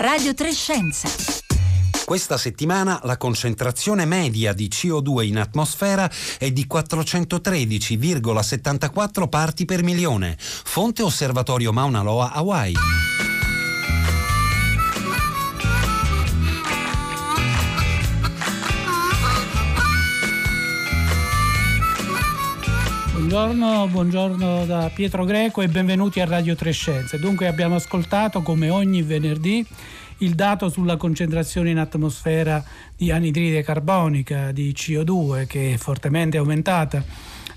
Radio 3 Scienza. Questa settimana la concentrazione media di CO2 in atmosfera è di 413,74 parti per milione. Fonte Osservatorio Mauna Loa, Hawaii. Buongiorno da Pietro Greco e benvenuti a Radio 3 Scienze. Dunque abbiamo ascoltato, come ogni venerdì, il dato sulla concentrazione in atmosfera di anidride carbonica, di CO2, che è fortemente aumentata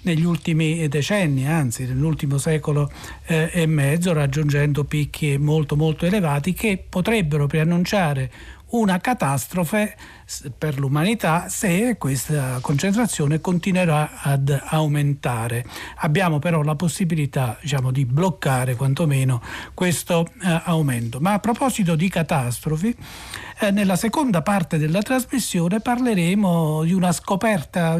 negli ultimi decenni, anzi nell'ultimo secolo e mezzo, raggiungendo picchi molto molto elevati che potrebbero preannunciare una catastrofe per l'umanità se questa concentrazione continuerà ad aumentare. Abbiamo però la possibilità, di bloccare quantomeno questo aumento. Ma a proposito di catastrofi, nella seconda parte della trasmissione parleremo di una scoperta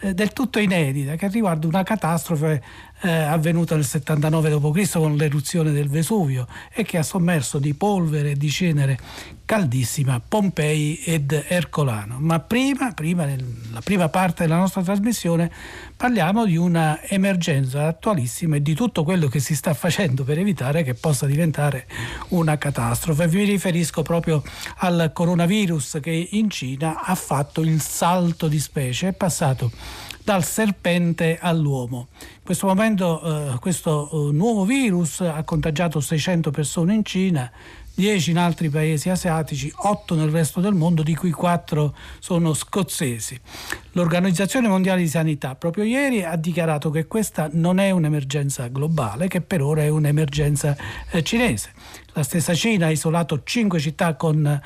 del tutto inedita che riguarda una catastrofe avvenuta nel 79 d.C. con l'eruzione del Vesuvio e che ha sommerso di polvere e di cenere caldissima Pompei ed Ercolano. Ma prima nella prima parte della nostra trasmissione parliamo di una emergenza attualissima e di tutto quello che si sta facendo per evitare che possa diventare una catastrofe. Vi riferisco proprio al coronavirus che in Cina ha fatto il salto di specie, è passato dal serpente all'uomo. In questo momento questo nuovo virus ha contagiato 600 persone in Cina, 10 in altri paesi asiatici, 8 nel resto del mondo, di cui 4 sono scozzesi. L'Organizzazione Mondiale di Sanità proprio ieri ha dichiarato che questa non è un'emergenza globale, che per ora è un'emergenza cinese. La stessa Cina ha isolato 5 città con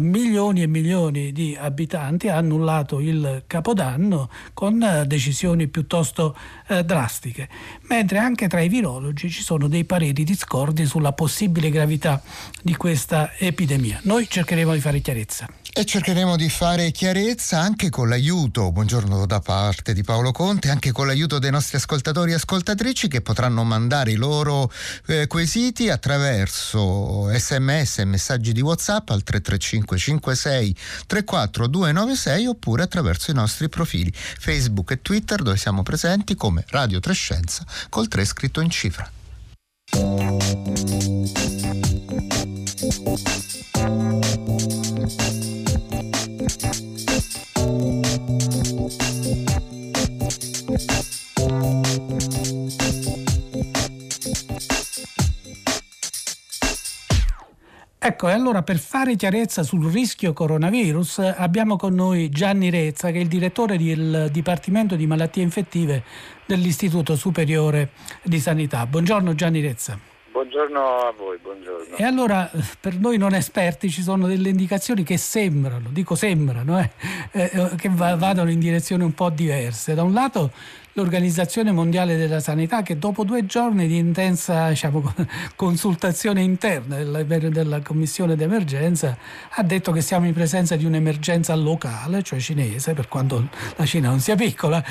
milioni e milioni di abitanti, ha annullato il Capodanno con decisioni piuttosto drastiche, mentre anche tra i virologi ci sono dei pareri discordi sulla possibile gravità di questa epidemia. Noi cercheremo di fare chiarezza. E cercheremo di fare chiarezza anche con l'aiuto, buongiorno da parte di Paolo Conte, anche con l'aiuto dei nostri ascoltatori e ascoltatrici che potranno mandare i loro quesiti attraverso SMS e messaggi di WhatsApp al 335 56 34 296, oppure attraverso i nostri profili Facebook e Twitter, dove siamo presenti come Radio 3 Scienza col 3 scritto in cifra. Ecco, e allora per fare chiarezza sul rischio coronavirus abbiamo con noi Gianni Rezza, che è il direttore del Dipartimento di Malattie Infettive dell'Istituto Superiore di Sanità. Buongiorno Gianni Rezza. Buongiorno a voi, buongiorno. E allora, per noi non esperti ci sono delle indicazioni che sembrano che vadano in direzioni un po' diverse. Da un lato l'Organizzazione Mondiale della Sanità, che dopo 2 giorni di intensa consultazione interna della Commissione d'Emergenza, ha detto che siamo in presenza di un'emergenza locale, cioè cinese, per quanto la Cina non sia piccola,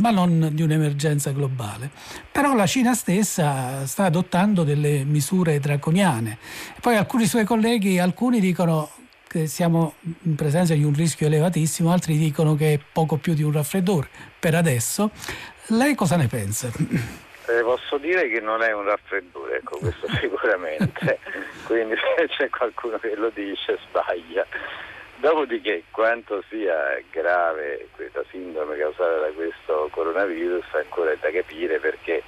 ma non di un'emergenza globale. Però la Cina stessa sta adottando delle misure draconiane. Poi alcuni suoi colleghi, alcuni dicono che siamo in presenza di un rischio elevatissimo, altri dicono che è poco più di un raffreddore per adesso. Lei cosa ne pensa? Posso dire che non è un raffreddore, ecco, questo sicuramente. Quindi se c'è qualcuno che lo dice sbaglia. Dopodiché quanto sia grave questa sindrome causata da questo coronavirus ancora è da capire, perché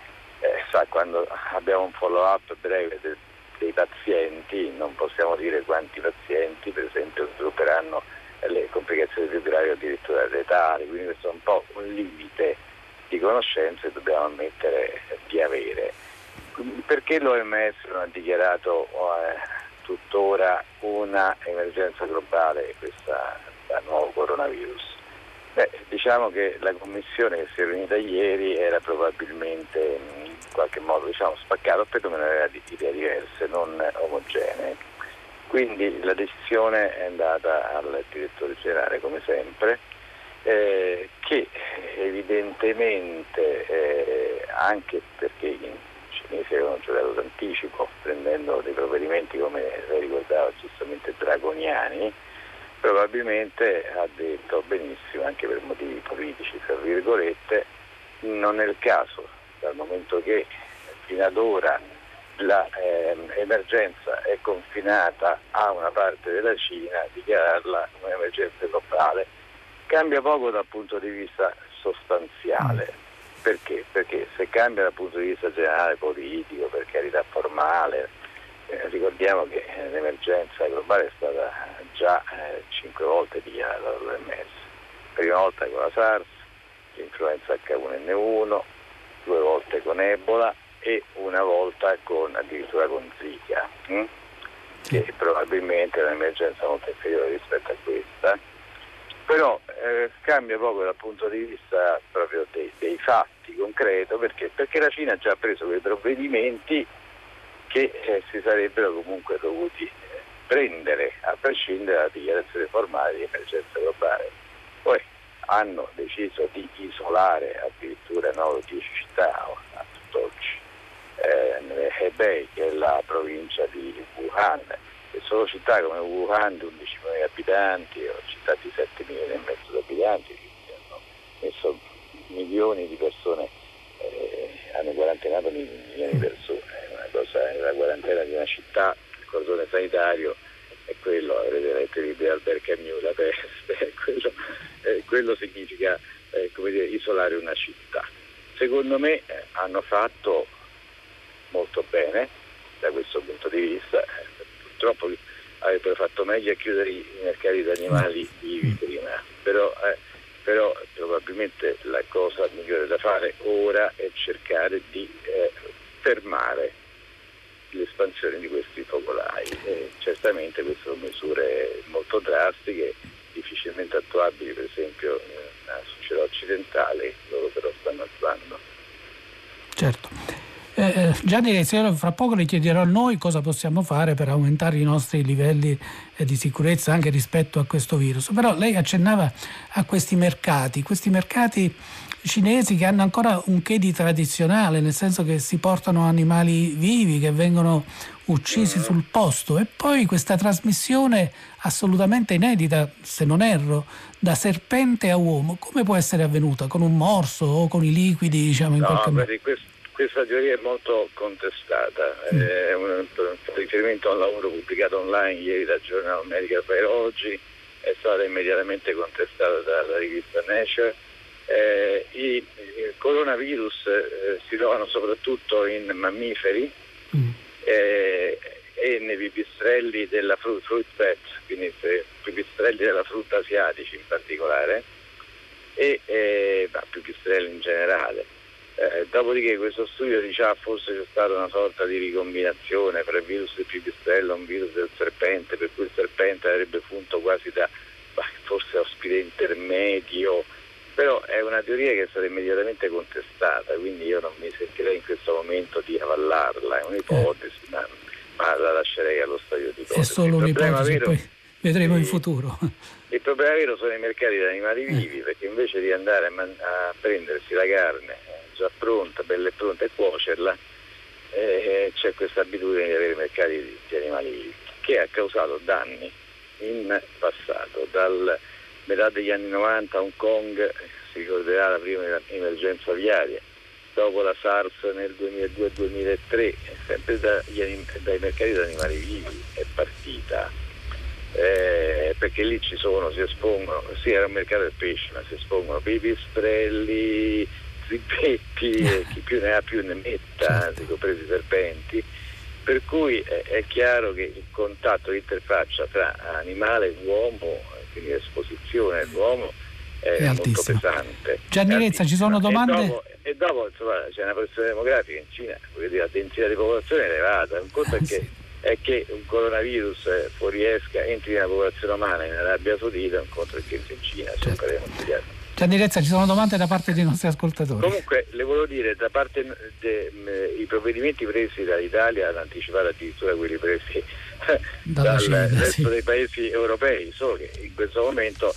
quando abbiamo un follow up breve dei pazienti non possiamo dire quanti pazienti per esempio svilupperanno le complicazioni più gravi o addirittura letali, quindi questo è un po' un limite di conoscenze che dobbiamo ammettere di avere. Perché l'OMS non ha dichiarato tuttora una emergenza globale questa da nuovo coronavirus? Diciamo che la commissione che si è riunita ieri era probabilmente in qualche modo spaccata, perlomeno aveva idee diverse, non omogenee. Quindi la decisione è andata al direttore generale, come sempre, che evidentemente anche perché avevano giocato d'anticipo prendendo dei provvedimenti, come lei ricordava giustamente, draconiani, probabilmente ha detto benissimo, anche per motivi politici tra virgolette non è il caso, dal momento che fino ad ora l'emergenza è confinata a una parte della Cina, dichiararla un'emergenza globale cambia poco dal punto di vista sostanziale. Perché? Perché se cambia dal punto di vista generale politico, per carità, formale, ricordiamo che l'emergenza globale è stata già 5 volte dichiarata dall'OMS, prima volta con la SARS, l'influenza H1N1, 2 volte con Ebola e una volta con, addirittura con Zika, che probabilmente è un'emergenza molto inferiore rispetto a questa, però cambia poco dal punto di vista proprio dei fatti concreto, perché la Cina ha già preso quei provvedimenti che si sarebbero comunque dovuti prendere a prescindere dalla dichiarazione formale di emergenza globale. Poi hanno deciso di isolare addirittura 9 o 10 città a tutt'oggi, Hebei, che è la provincia di Wuhan, e solo città come Wuhan di 11 milioni di abitanti o città di 7 milioni e mezzo di abitanti, che hanno messo milioni di persone, hanno quarantenato milioni di persone. Una cosa è la quarantena di una città, il cordone sanitario è quello, avrete letto di Albert Camus, la peste, quello significa come dire, isolare una città. Secondo me hanno fatto molto bene da questo punto di vista. Purtroppo avrebbero fatto meglio a chiudere i mercati di animali vivi prima, però probabilmente la cosa migliore da fare ora è cercare di fermare l'espansione di questi focolai. Certamente queste sono misure molto drastiche, difficilmente attuabili per esempio in una società occidentale, loro però stanno attuando. Certo. Gianni Rezza, fra poco le chiederò noi cosa possiamo fare per aumentare i nostri livelli di sicurezza anche rispetto a questo virus, però lei accennava a questi mercati cinesi che hanno ancora un che di tradizionale, nel senso che si portano animali vivi che vengono uccisi sul posto, e poi questa trasmissione assolutamente inedita, se non erro, da serpente a uomo. Come può essere avvenuta? Con un morso o con i liquidi, in qualche modo? Questa teoria è molto contestata, è un riferimento a un lavoro pubblicato online ieri da Journal of Medicine per oggi, è stata immediatamente contestata dalla rivista Nature. I coronavirus si trovano soprattutto in mammiferi e nei pipistrelli della fruit bat, quindi pipistrelli della frutta asiatici in particolare, e pipistrelli in generale. Dopodiché questo studio diceva forse c'è stata una sorta di ricombinazione fra il virus del pipistrello e un virus del serpente, per cui il serpente avrebbe funto quasi da forse ospite intermedio, però è una teoria che è stata immediatamente contestata, quindi io non mi sentirei in questo momento di avallarla, è un'ipotesi, ma la lascerei allo stadio di ipotesi. È solo un'ipotesi, poi vedremo in futuro. Il problema vero sono i mercati di animali vivi, perché invece di andare a prendersi la carne pronta, bella e pronta, e cuocerla, c'è questa abitudine di avere mercati di animali che ha causato danni in passato. Dal metà degli anni 90 a Hong Kong si ricorderà la prima emergenza aviaria, dopo la SARS nel 2002-2003 sempre dai mercati di animali vivi è partita, perché lì si espongono, sì, era un mercato del pesce, ma si espongono pipistrelli, ripetti, chi più ne ha più ne metta, compresi i serpenti, per cui è chiaro che il contatto, l'interfaccia tra animale e uomo, quindi l'esposizione all'uomo è molto pesante. Gianni Rezza, ci sono domande? E dopo insomma, c'è una pressione demografica in Cina, la densità di popolazione è elevata, un conto è che un coronavirus fuoriesca, entri nella popolazione umana in Arabia Saudita, un conto è che in Cina supereremo un miliardo. Gianni Rezza, ci sono domande da parte dei nostri ascoltatori? Comunque, le volevo dire, da parte i provvedimenti presi dall'Italia ad anticipare addirittura quelli presi dal resto dei paesi europei, solo che in questo momento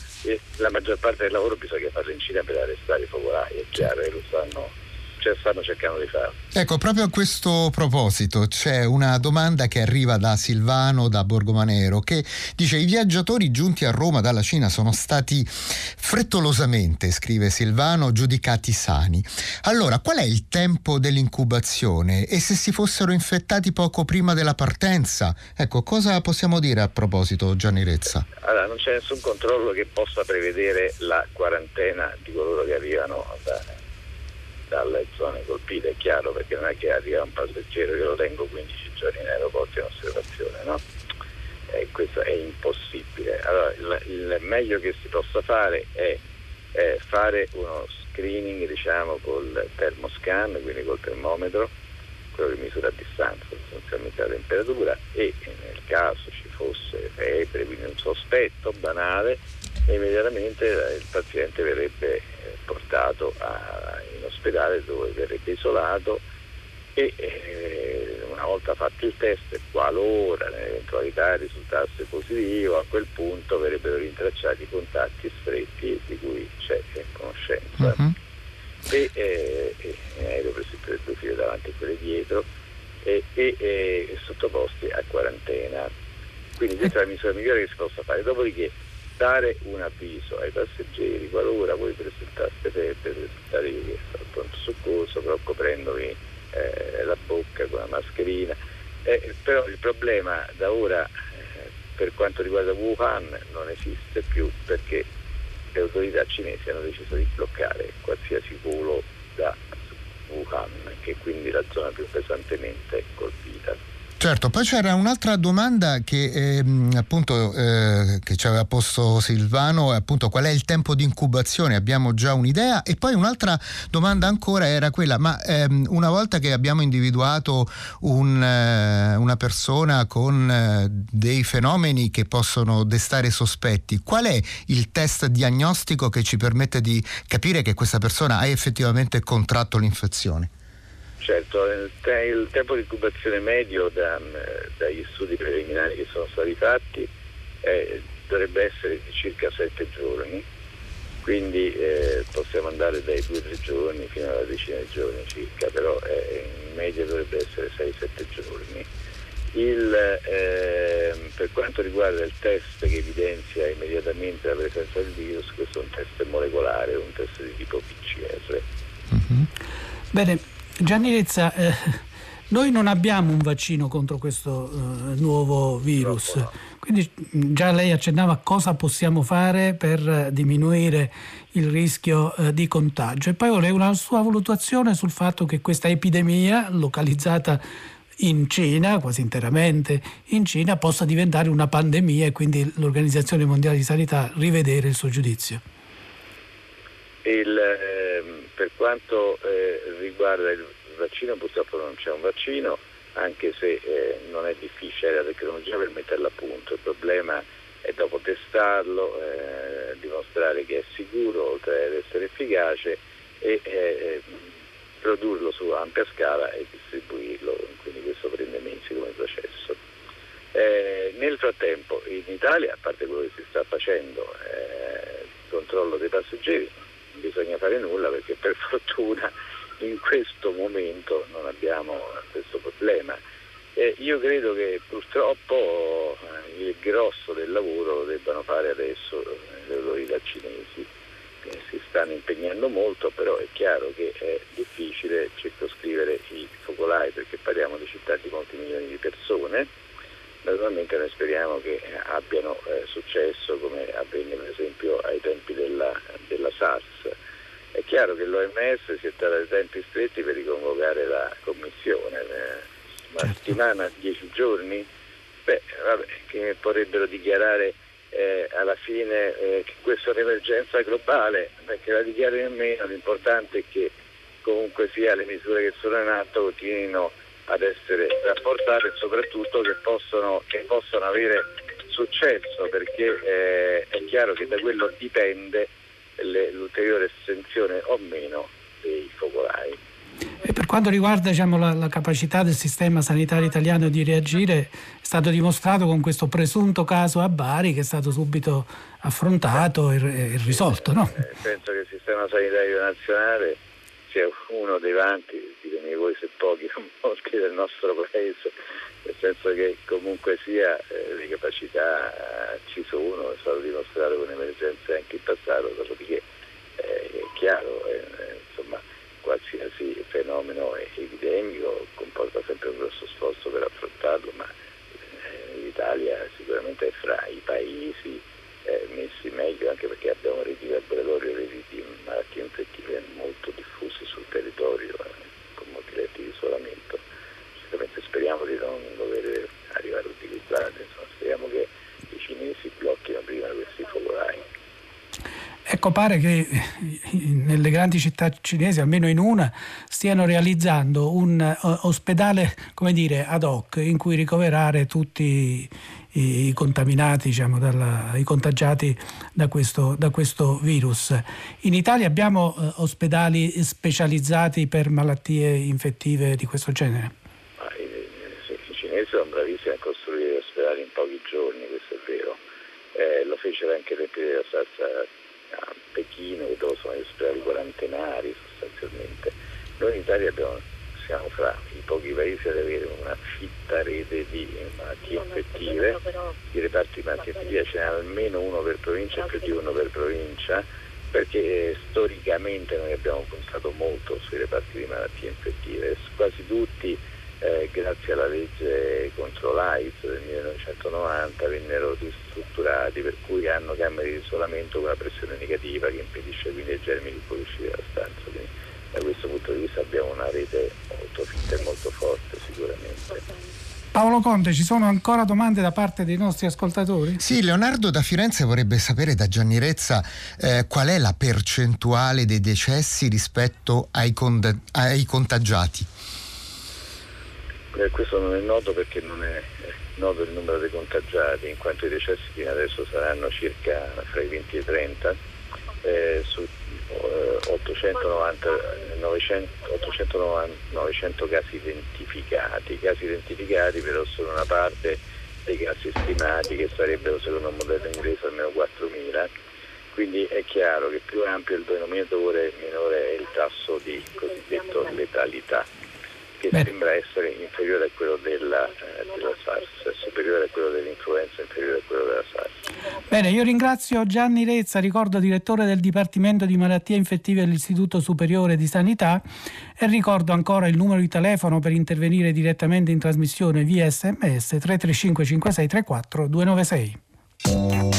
la maggior parte del lavoro bisogna farlo in Cina per arrestare i focolai, è chiaro, lo sanno stanno cercando di fare. Ecco, proprio a questo proposito c'è una domanda che arriva da Silvano da Borgomanero, che dice: i viaggiatori giunti a Roma dalla Cina sono stati frettolosamente, scrive Silvano, giudicati sani. Allora, qual è il tempo dell'incubazione? E se si fossero infettati poco prima della partenza? Ecco, cosa possiamo dire a proposito, Gianni Rezza? Allora, non c'è nessun controllo che possa prevedere la quarantena di coloro che arrivano dalle zone colpite, è chiaro, perché non è che arriva un passeggero che lo tengo 15 giorni in aeroporto in osservazione, no? Questo è impossibile. Allora, il meglio che si possa fare è fare uno screening, diciamo, col termoscan, quindi col termometro, quello che misura a distanza sostanzialmente la temperatura, e nel caso ci fosse febbre, quindi un sospetto banale, immediatamente il paziente verrebbe portato in ospedale, dove verrebbe isolato e una volta fatto il test, qualora nell'eventualità risultasse positivo, a quel punto verrebbero rintracciati i contatti stretti di cui c'è conoscenza. Uh-huh. E in aereo per due file davanti e quelle dietro, e sottoposti a quarantena. Quindi questa è la misura migliore che si possa fare. Dopodiché dare un avviso ai passeggeri qualora voi presentaste febbre, presentare richiesta al pronto soccorso, però coprendovi la bocca con la mascherina. Però il problema da ora, per quanto riguarda Wuhan, non esiste più, perché le autorità cinesi hanno deciso di bloccare qualsiasi volo da Wuhan, che è quindi la zona più pesantemente colpita. Certo, poi c'era un'altra domanda che ci aveva posto Silvano, appunto, qual è il tempo di incubazione? Abbiamo già un'idea. E poi un'altra domanda ancora era quella, ma una volta che abbiamo individuato una persona con dei fenomeni che possono destare sospetti, qual è il test diagnostico che ci permette di capire che questa persona ha effettivamente contratto l'infezione? Certo, il tempo di incubazione medio dagli studi preliminari che sono stati fatti dovrebbe essere di circa 7 giorni, quindi possiamo andare dai 2-3 giorni fino alla decina di giorni circa, però in media dovrebbe essere 6-7 giorni. Per quanto riguarda il test che evidenzia immediatamente la presenza del virus, questo è un test molecolare, un test di tipo PCR. Mm-hmm. Bene. Gianni Rezza, noi non abbiamo un vaccino contro questo nuovo virus, quindi già lei accennava cosa possiamo fare per diminuire il rischio di contagio, e poi volevo una sua valutazione sul fatto che questa epidemia localizzata in Cina, quasi interamente in Cina, possa diventare una pandemia e quindi l'Organizzazione Mondiale di Sanità rivedere il suo giudizio. Per quanto riguarda il vaccino, purtroppo non c'è un vaccino, anche se non è difficile la tecnologia per metterla a punto. Il problema è dopo testarlo, dimostrare che è sicuro, oltre ad essere efficace, e produrlo su ampia scala e distribuirlo, quindi questo prende mesi come processo. Nel frattempo in Italia, a parte quello che si sta facendo, il controllo dei passeggeri, non bisogna fare nulla, perché per fortuna in questo momento non abbiamo questo problema. Io credo che purtroppo il grosso del lavoro lo debbano fare adesso le autorità cinesi, che si stanno impegnando molto, però è chiaro che è difficile circoscrivere i focolai, perché parliamo di città di molti milioni di persone. Naturalmente noi speriamo che abbiano successo, come avvenne per esempio ai tempi della SARS. È chiaro che l'OMS si è data dei tempi stretti per riconvocare la commissione, una settimana, 10 giorni, che potrebbero dichiarare alla fine che questa è un'emergenza globale, perché la dichiarano nemmeno. L'importante è che comunque sia le misure che sono in atto continuino ad essere rapportate, e soprattutto che possano avere successo, perché è chiaro che da quello dipende l'ulteriore estensione o meno dei focolai. E per quanto riguarda, diciamo, la capacità del sistema sanitario italiano di reagire, è stato dimostrato con questo presunto caso a Bari, che è stato subito affrontato e risolto, no? Penso che il sistema sanitario nazionale sia uno dei vanti, ditemi voi se pochi, moschi del nostro paese, nel senso che comunque sia le capacità ci sono, è stato dimostrato con emergenze anche in passato, dopodiché è chiaro, insomma, qualsiasi fenomeno epidemico comporta sempre un grosso sforzo per affrontarlo, ma l'Italia sicuramente è fra i paesi messi meglio, anche perché abbiamo reti di laboratorio e reti di malattie infettive molto diffuse sul territorio, con molti letti di isolamento. Sicuramente speriamo di non dover arrivare a utilizzarle, insomma, speriamo che i cinesi blocchino prima questi focolai. Ecco, pare che nelle grandi città cinesi, almeno in una, stiano realizzando un ospedale, come dire, ad hoc, in cui ricoverare tutti i contaminati, diciamo, i contagiati da questo virus. In Italia abbiamo ospedali specializzati per malattie infettive di questo genere? I cinesi sono bravissimi a costruire ospedali in pochi giorni, questo è vero. Lo fecero anche per la salsa a Pechino, che dove sono gli ospedali quarantenari sostanzialmente. Noi in Italia siamo fra i pochi paesi ad avere una fitta rete di malattie infettive, di reparti di malattie infettive ce n'è almeno uno per provincia e più di uno per provincia, perché storicamente noi abbiamo puntato molto sui reparti di malattie infettive, quasi tutti grazie alla legge contro l'AIDS del 1990 vennero ristrutturati, per cui hanno camere di isolamento con una pressione negativa che impedisce quindi ai germi di poi uscire dalla stanza. Quindi da questo punto di vista abbiamo una rete molto fitta e molto forte sicuramente. Paolo Conte, ci sono ancora domande da parte dei nostri ascoltatori? Sì, Leonardo da Firenze vorrebbe sapere da Gianni Rezza qual è la percentuale dei decessi rispetto ai contagiati. Questo non è noto, perché non è noto il numero dei contagiati, in quanto i decessi fino adesso saranno circa fra i 20 e i 30, su 890 900 casi identificati. I casi identificati però sono una parte dei casi stimati, che sarebbero secondo un modello inglese almeno 4.000, quindi è chiaro che più ampio il denominatore, minore è il tasso di cosiddetto letalità, che sembra essere inferiore a quello della SARS, superiore a quello dell'influenza, inferiore a quello della SARS. Bene, io ringrazio Gianni Rezza, ricordo direttore del Dipartimento di Malattie Infettive dell'Istituto Superiore di Sanità, e ricordo ancora il numero di telefono per intervenire direttamente in trasmissione via SMS 335 5634 296.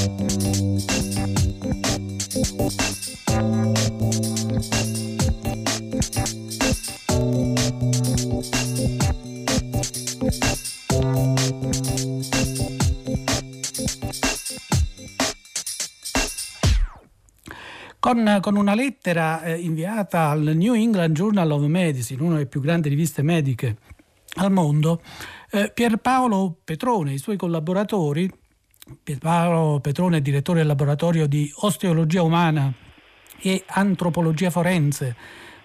Con una lettera inviata al New England Journal of Medicine, una delle più grandi riviste mediche al mondo, Pierpaolo Petrone e i suoi collaboratori, Pierpaolo Petrone è direttore del laboratorio di osteologia umana e antropologia forense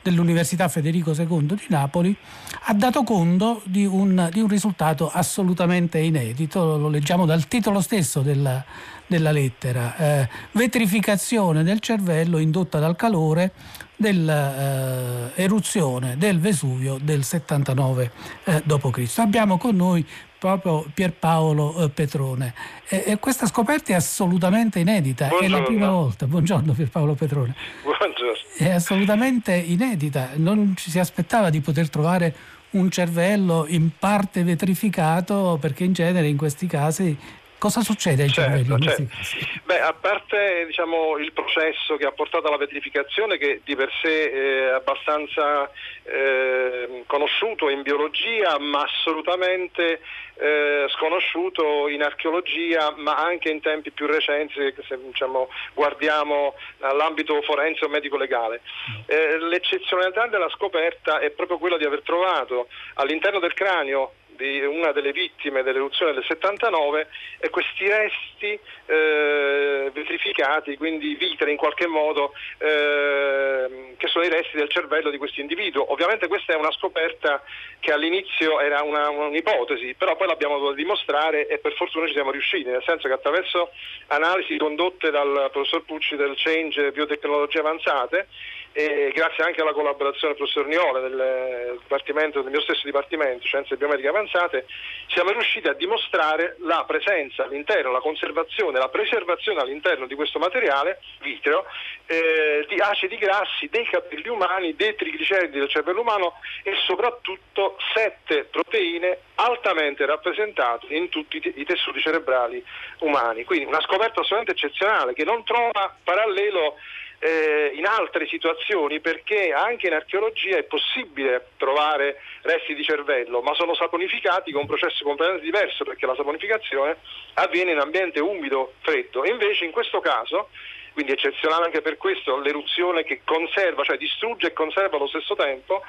dell'Università Federico II di Napoli, ha dato conto di un risultato assolutamente inedito. Lo leggiamo dal titolo stesso della lettera: vetrificazione del cervello indotta dal calore dell'eruzione del Vesuvio del 79 d.C. Abbiamo con noi proprio Pierpaolo Petrone, e questa scoperta è assolutamente inedita. Buongiorno. È la prima volta. Buongiorno Pierpaolo Petrone. Buongiorno. È assolutamente inedita, non ci si aspettava di poter trovare un cervello in parte vetrificato, perché in genere in questi casi cosa succede al cervello? Certo. Beh, a parte il processo che ha portato alla vetrificazione, che di per sé è abbastanza conosciuto in biologia, ma assolutamente sconosciuto in archeologia, ma anche in tempi più recenti, se guardiamo all'ambito forense o medico-legale. L'eccezionalità della scoperta è proprio quella di aver trovato all'interno del cranio di una delle vittime dell'eruzione del 79 e questi resti vetrificati, quindi vitrei in qualche modo, che sono i resti del cervello di questo individuo. Ovviamente questa è una scoperta che all'inizio era un'ipotesi, però poi l'abbiamo dovuto dimostrare e per fortuna ci siamo riusciti, nel senso che attraverso analisi condotte dal professor Pucci del Change Biotecnologie Avanzate, e grazie anche alla collaborazione del professor Niola del mio stesso dipartimento Scienze Biomediche Avanzate, siamo riusciti a dimostrare la presenza all'interno, la conservazione, la preservazione all'interno di questo materiale vitreo di acidi grassi, dei capelli umani, dei trigliceridi del cervello umano e soprattutto 7 proteine altamente rappresentate in tutti i tessuti cerebrali umani. Quindi una scoperta assolutamente eccezionale che non trova parallelo in altre situazioni, perché anche in archeologia è possibile trovare resti di cervello, ma sono saponificati con un processo completamente diverso, perché la saponificazione avviene in ambiente umido, freddo, e invece in questo caso, quindi eccezionale anche per questo, l'eruzione che conserva, cioè distrugge e conserva allo stesso tempo,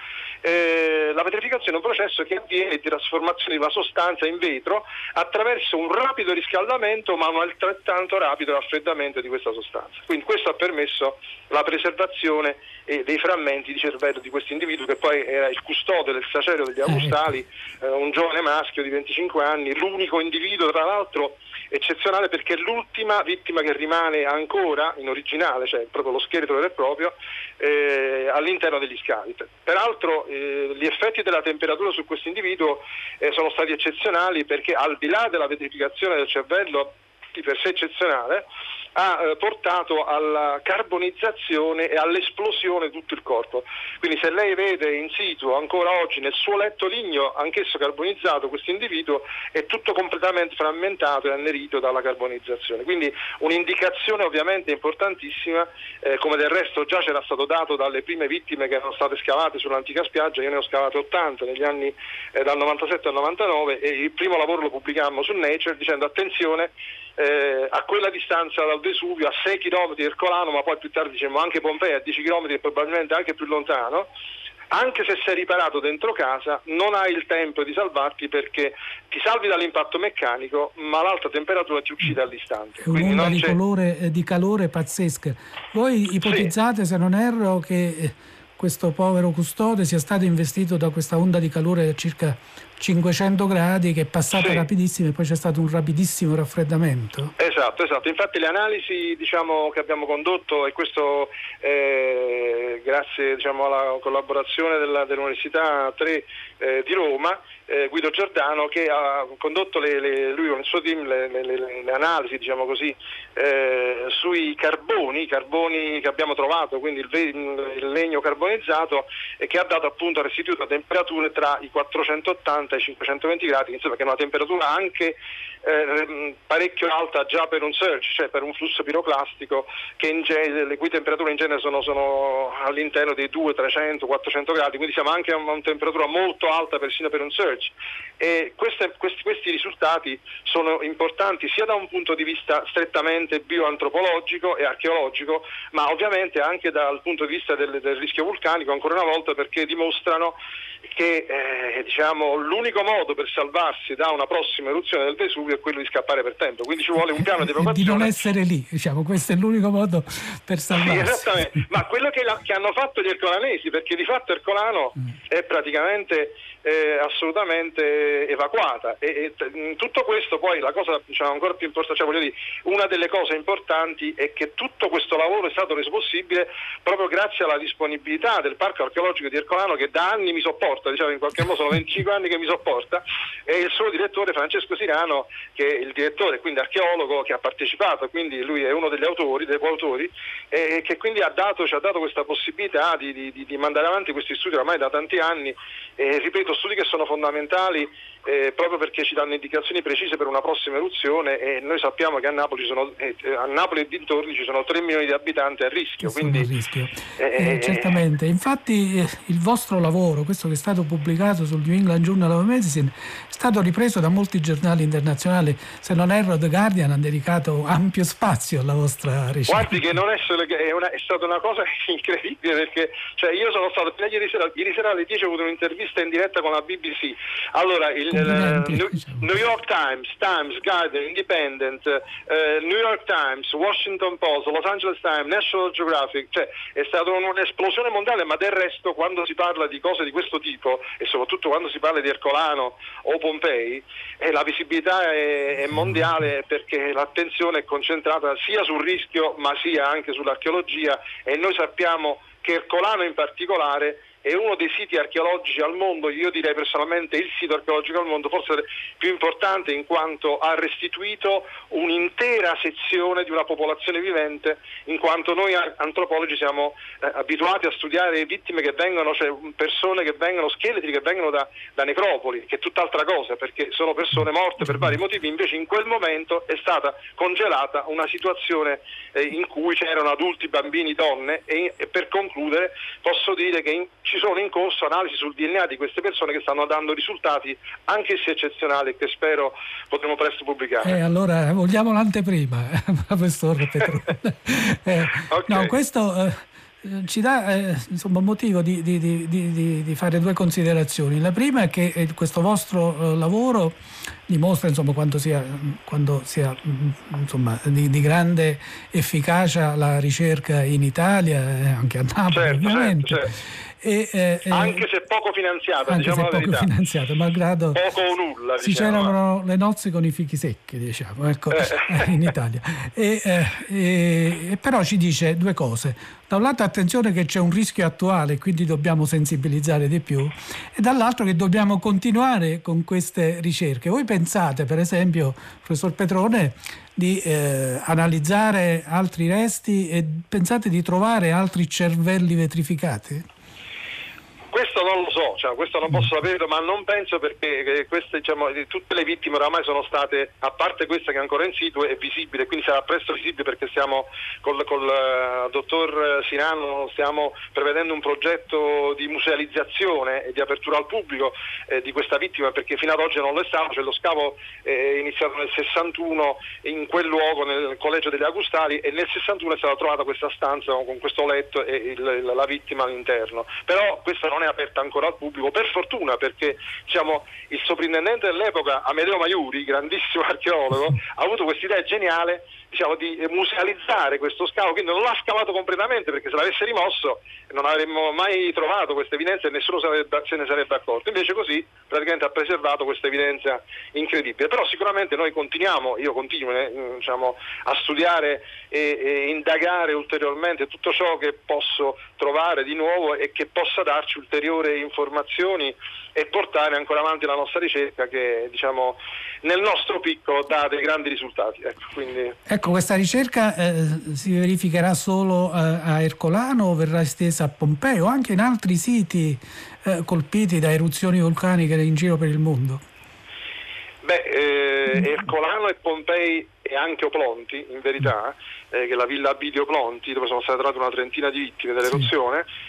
la vetrificazione è un processo che avviene di trasformazione di una sostanza in vetro attraverso un rapido riscaldamento ma un altrettanto rapido raffreddamento di questa sostanza. Quindi questo ha permesso la preservazione dei frammenti di cervello di questo individuo, che poi era il custode del sacerio degli Augustali, un giovane maschio di 25 anni, l'unico individuo tra l'altro eccezionale perché è l'ultima vittima che rimane ancora in originale, cioè proprio lo scheletro vero e proprio, all'interno degli scavi. Peraltro gli effetti della temperatura su questo individuo sono stati eccezionali, perché al di là della vetrificazione del cervello di per sé eccezionale, ha portato alla carbonizzazione e all'esplosione di tutto il corpo. Quindi se lei vede in situ ancora oggi nel suo letto ligneo, anch'esso carbonizzato, questo individuo è tutto completamente frammentato e annerito dalla carbonizzazione. Quindi un'indicazione ovviamente importantissima, come del resto già c'era stato dato dalle prime vittime che erano state scavate sull'antica spiaggia. Io ne ho scavate 80 negli anni dal 97 al 99 e il primo lavoro lo pubblicammo su Nature dicendo attenzione, a quella distanza dal Vesuvio, a 6 km di Ercolano, ma poi più tardi diciamo anche Pompei a 10 km e probabilmente anche più lontano, anche se sei riparato dentro casa non hai il tempo di salvarti, perché ti salvi dall'impatto meccanico ma l'alta temperatura ti uccide all'istante. Quindi un'onda di calore pazzesca. Voi ipotizzate, se non erro, che questo povero custode sia stato investito da questa onda di calore a circa 500 gradi che è passata rapidissimo e poi c'è stato un rapidissimo raffreddamento. Esatto, infatti le analisi che abbiamo condotto, e questo grazie alla collaborazione dell'Università 3 di Roma, Guido Giordano, che ha condotto lui con il suo team le analisi sui carboni che abbiamo trovato, quindi il legno carbonizzato, e che ha dato appunto, restituito a temperature tra i 480 e i 520 gradi, insomma che è una temperatura anche parecchio alta già per un surge, cioè per un flusso piroclastico le cui temperature in genere sono all'interno dei 200, 300, 400 gradi, quindi siamo anche a una temperatura molto alta persino per un surge. E questi risultati sono importanti sia da un punto di vista strettamente bioantropologico e archeologico, ma ovviamente anche dal punto di vista del rischio vulcanico, ancora una volta, perché dimostrano che l'unico modo per salvarsi da una prossima eruzione del Vesuvio è quello di scappare per tempo, quindi ci vuole un piano di evacuazione, di non essere lì, questo è l'unico modo per salvarsi. Sì, esattamente, ma quello che hanno fatto gli ercolanesi, perché di fatto Ercolano è praticamente assolutamente evacuata, e tutto questo, poi la cosa ancora più importante, una delle cose importanti è che tutto questo lavoro è stato reso possibile proprio grazie alla disponibilità del parco archeologico di Ercolano, che da anni mi sopporta, in qualche modo sono 25 anni che mi sopporta, e il suo direttore Francesco Sirano, che è il direttore, quindi archeologo, che ha partecipato, quindi lui è uno degli autori, dei coautori, e che quindi ci ha dato questa possibilità di mandare avanti questi studi ormai da tanti anni, e ripeto, studi che sono fondamentali proprio perché ci danno indicazioni precise per una prossima eruzione, e noi sappiamo che a Napoli e dintorni ci sono 3 milioni di abitanti a rischio, quindi certamente. Infatti il vostro lavoro, questo che è stato pubblicato sul New England Journal Journal of Medicine, è stato ripreso da molti giornali internazionali. Se non erro, The Guardian ha dedicato ampio spazio alla vostra ricerca. Guardi che non è, è stata una cosa incredibile, perché io sono stato fino a ieri sera alle 10, ho avuto un'intervista in diretta con la BBC. Allora, New York Times, Guardian, Independent, New York Times, Washington Post, Los Angeles Times, National Geographic, è stata un'esplosione mondiale. Ma del resto, quando si parla di cose di questo tipo, e soprattutto quando si parla di Ercolano o Pompei, la visibilità è mondiale, perché l'attenzione è concentrata sia sul rischio ma sia anche sull'archeologia, e noi sappiamo che Ercolano in particolare è uno dei siti archeologici al mondo, io direi personalmente il sito archeologico al mondo forse più importante, in quanto ha restituito un'intera sezione di una popolazione vivente, in quanto noi antropologi siamo abituati a studiare vittime che vengono, cioè persone che vengono, scheletri che vengono da necropoli, che è tutt'altra cosa, perché sono persone morte per vari motivi. Invece in quel momento è stata congelata una situazione in cui c'erano adulti, bambini, donne, e per concludere posso dire che ci sono in corso analisi sul DNA di queste persone che stanno dando risultati anche se eccezionali, che spero potremo presto pubblicare. Allora vogliamo l'anteprima, professore Petrone. Okay. No, questo ci dà insomma motivo di fare due considerazioni. La prima è che questo vostro lavoro dimostra insomma quanto sia insomma di grande efficacia la ricerca in Italia, anche a Napoli, certo, ovviamente. Certo. Anche se poco finanziata, diciamo la verità. Finanziata, malgrado poco o nulla, si c'erano le nozze con i fichi secchi, diciamo, ecco, in Italia. Però ci dice due cose: da un lato attenzione che c'è un rischio attuale, quindi dobbiamo sensibilizzare di più, e dall'altro che dobbiamo continuare con queste ricerche. Voi pensate, per esempio, professor Petrone, di analizzare altri resti, e pensate di trovare altri cervelli vetrificati? Questo non lo so, questo non posso saperlo, ma non penso, perché queste, tutte le vittime oramai sono state, a parte questa che è ancora in situ, è visibile, quindi sarà presto visibile, perché stiamo col dottor Sirano stiamo prevedendo un progetto di musealizzazione e di apertura al pubblico di questa vittima, perché fino ad oggi non lo è stato. Lo scavo è iniziato nel 61 in quel luogo, nel collegio degli Augustali, e nel 61 è stata trovata questa stanza con questo letto e la vittima all'interno, però questa non è aperta ancora al pubblico, per fortuna, perché il soprintendente dell'epoca, Amedeo Maiuri, grandissimo archeologo, ha avuto questa idea geniale di musealizzare questo scavo, quindi non l'ha scavato completamente, perché se l'avesse rimosso non avremmo mai trovato questa evidenza e nessuno se ne sarebbe accorto. Invece così praticamente ha preservato questa evidenza incredibile. Però sicuramente noi continuo a studiare e indagare ulteriormente tutto ciò che posso trovare di nuovo e che possa darci ulteriori informazioni e portare ancora avanti la nostra ricerca, che nel nostro piccolo dà dei grandi risultati. Ecco, questa ricerca si verificherà solo a Ercolano o verrà estesa a Pompei o anche in altri siti colpiti da eruzioni vulcaniche in giro per il mondo? Ercolano e Pompei, e anche Oplonti, in verità, che è la villa B di Oplonti, dove sono state trovate una trentina di vittime dell'eruzione, sì.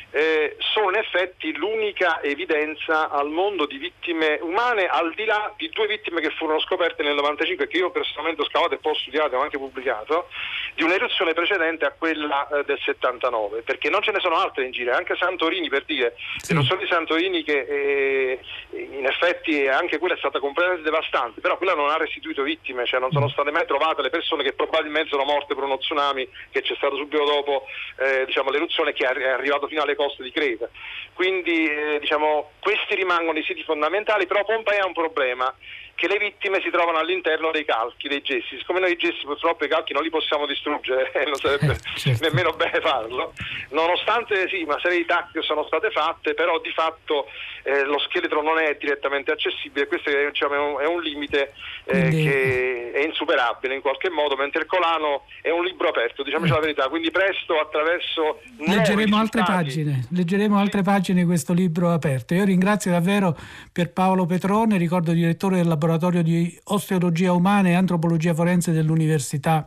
Sono in effetti l'unica evidenza al mondo di vittime umane, al di là di due vittime che furono scoperte nel 95, che io personalmente ho scavato e poi ho studiato e ho anche pubblicato, di un'eruzione precedente a quella del 79, perché non ce ne sono altre in giro. Anche Santorini, per dire, sì. L'eruzione di Santorini, che in effetti anche quella è stata completamente devastante, però quella non ha restituito vittime, non sono state mai trovate le persone che probabilmente sono morte per uno tsunami che c'è stato subito dopo l'eruzione, che è arrivato fino alle coste di Creta. Quindi questi rimangono i siti fondamentali. Però Pompei ha un problema, che le vittime si trovano all'interno dei calchi, dei gessi. Siccome noi i gessi, purtroppo i calchi non li possiamo distruggere, non sarebbe certo. Nemmeno bene farlo, nonostante una serie di tacche sono state fatte, però di fatto lo scheletro non è direttamente accessibile. Questo è un limite che è insuperabile in qualche modo, mentre Ercolano è un libro aperto, diciamoci la verità, quindi presto attraverso leggeremo altre pagine di questo libro aperto. Io ringrazio davvero Pierpaolo Petrone, ricordo direttore del Laboratorio di Osteologia Umana e Antropologia Forense dell'Università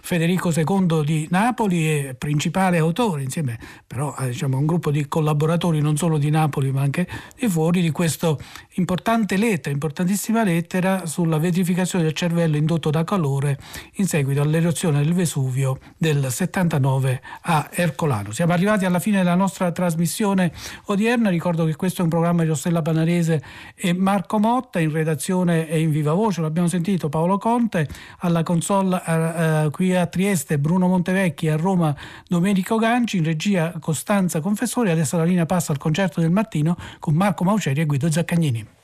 Federico II di Napoli è principale autore, insieme però a un gruppo di collaboratori non solo di Napoli ma anche di fuori, di questa importantissima lettera sulla vetrificazione del cervello indotto da calore in seguito all'eruzione del Vesuvio del 79 a Ercolano. Siamo arrivati alla fine della nostra trasmissione odierna. Ricordo che questo è un programma di Rossella Panarese e Marco Motta, in redazione e in viva voce l'abbiamo sentito Paolo Conte, alla console qui a Trieste Bruno Montevecchi, a Roma Domenico Ganci, in regia Costanza Confessori. Adesso la linea passa al concerto del mattino con Marco Mauceri e Guido Zaccagnini.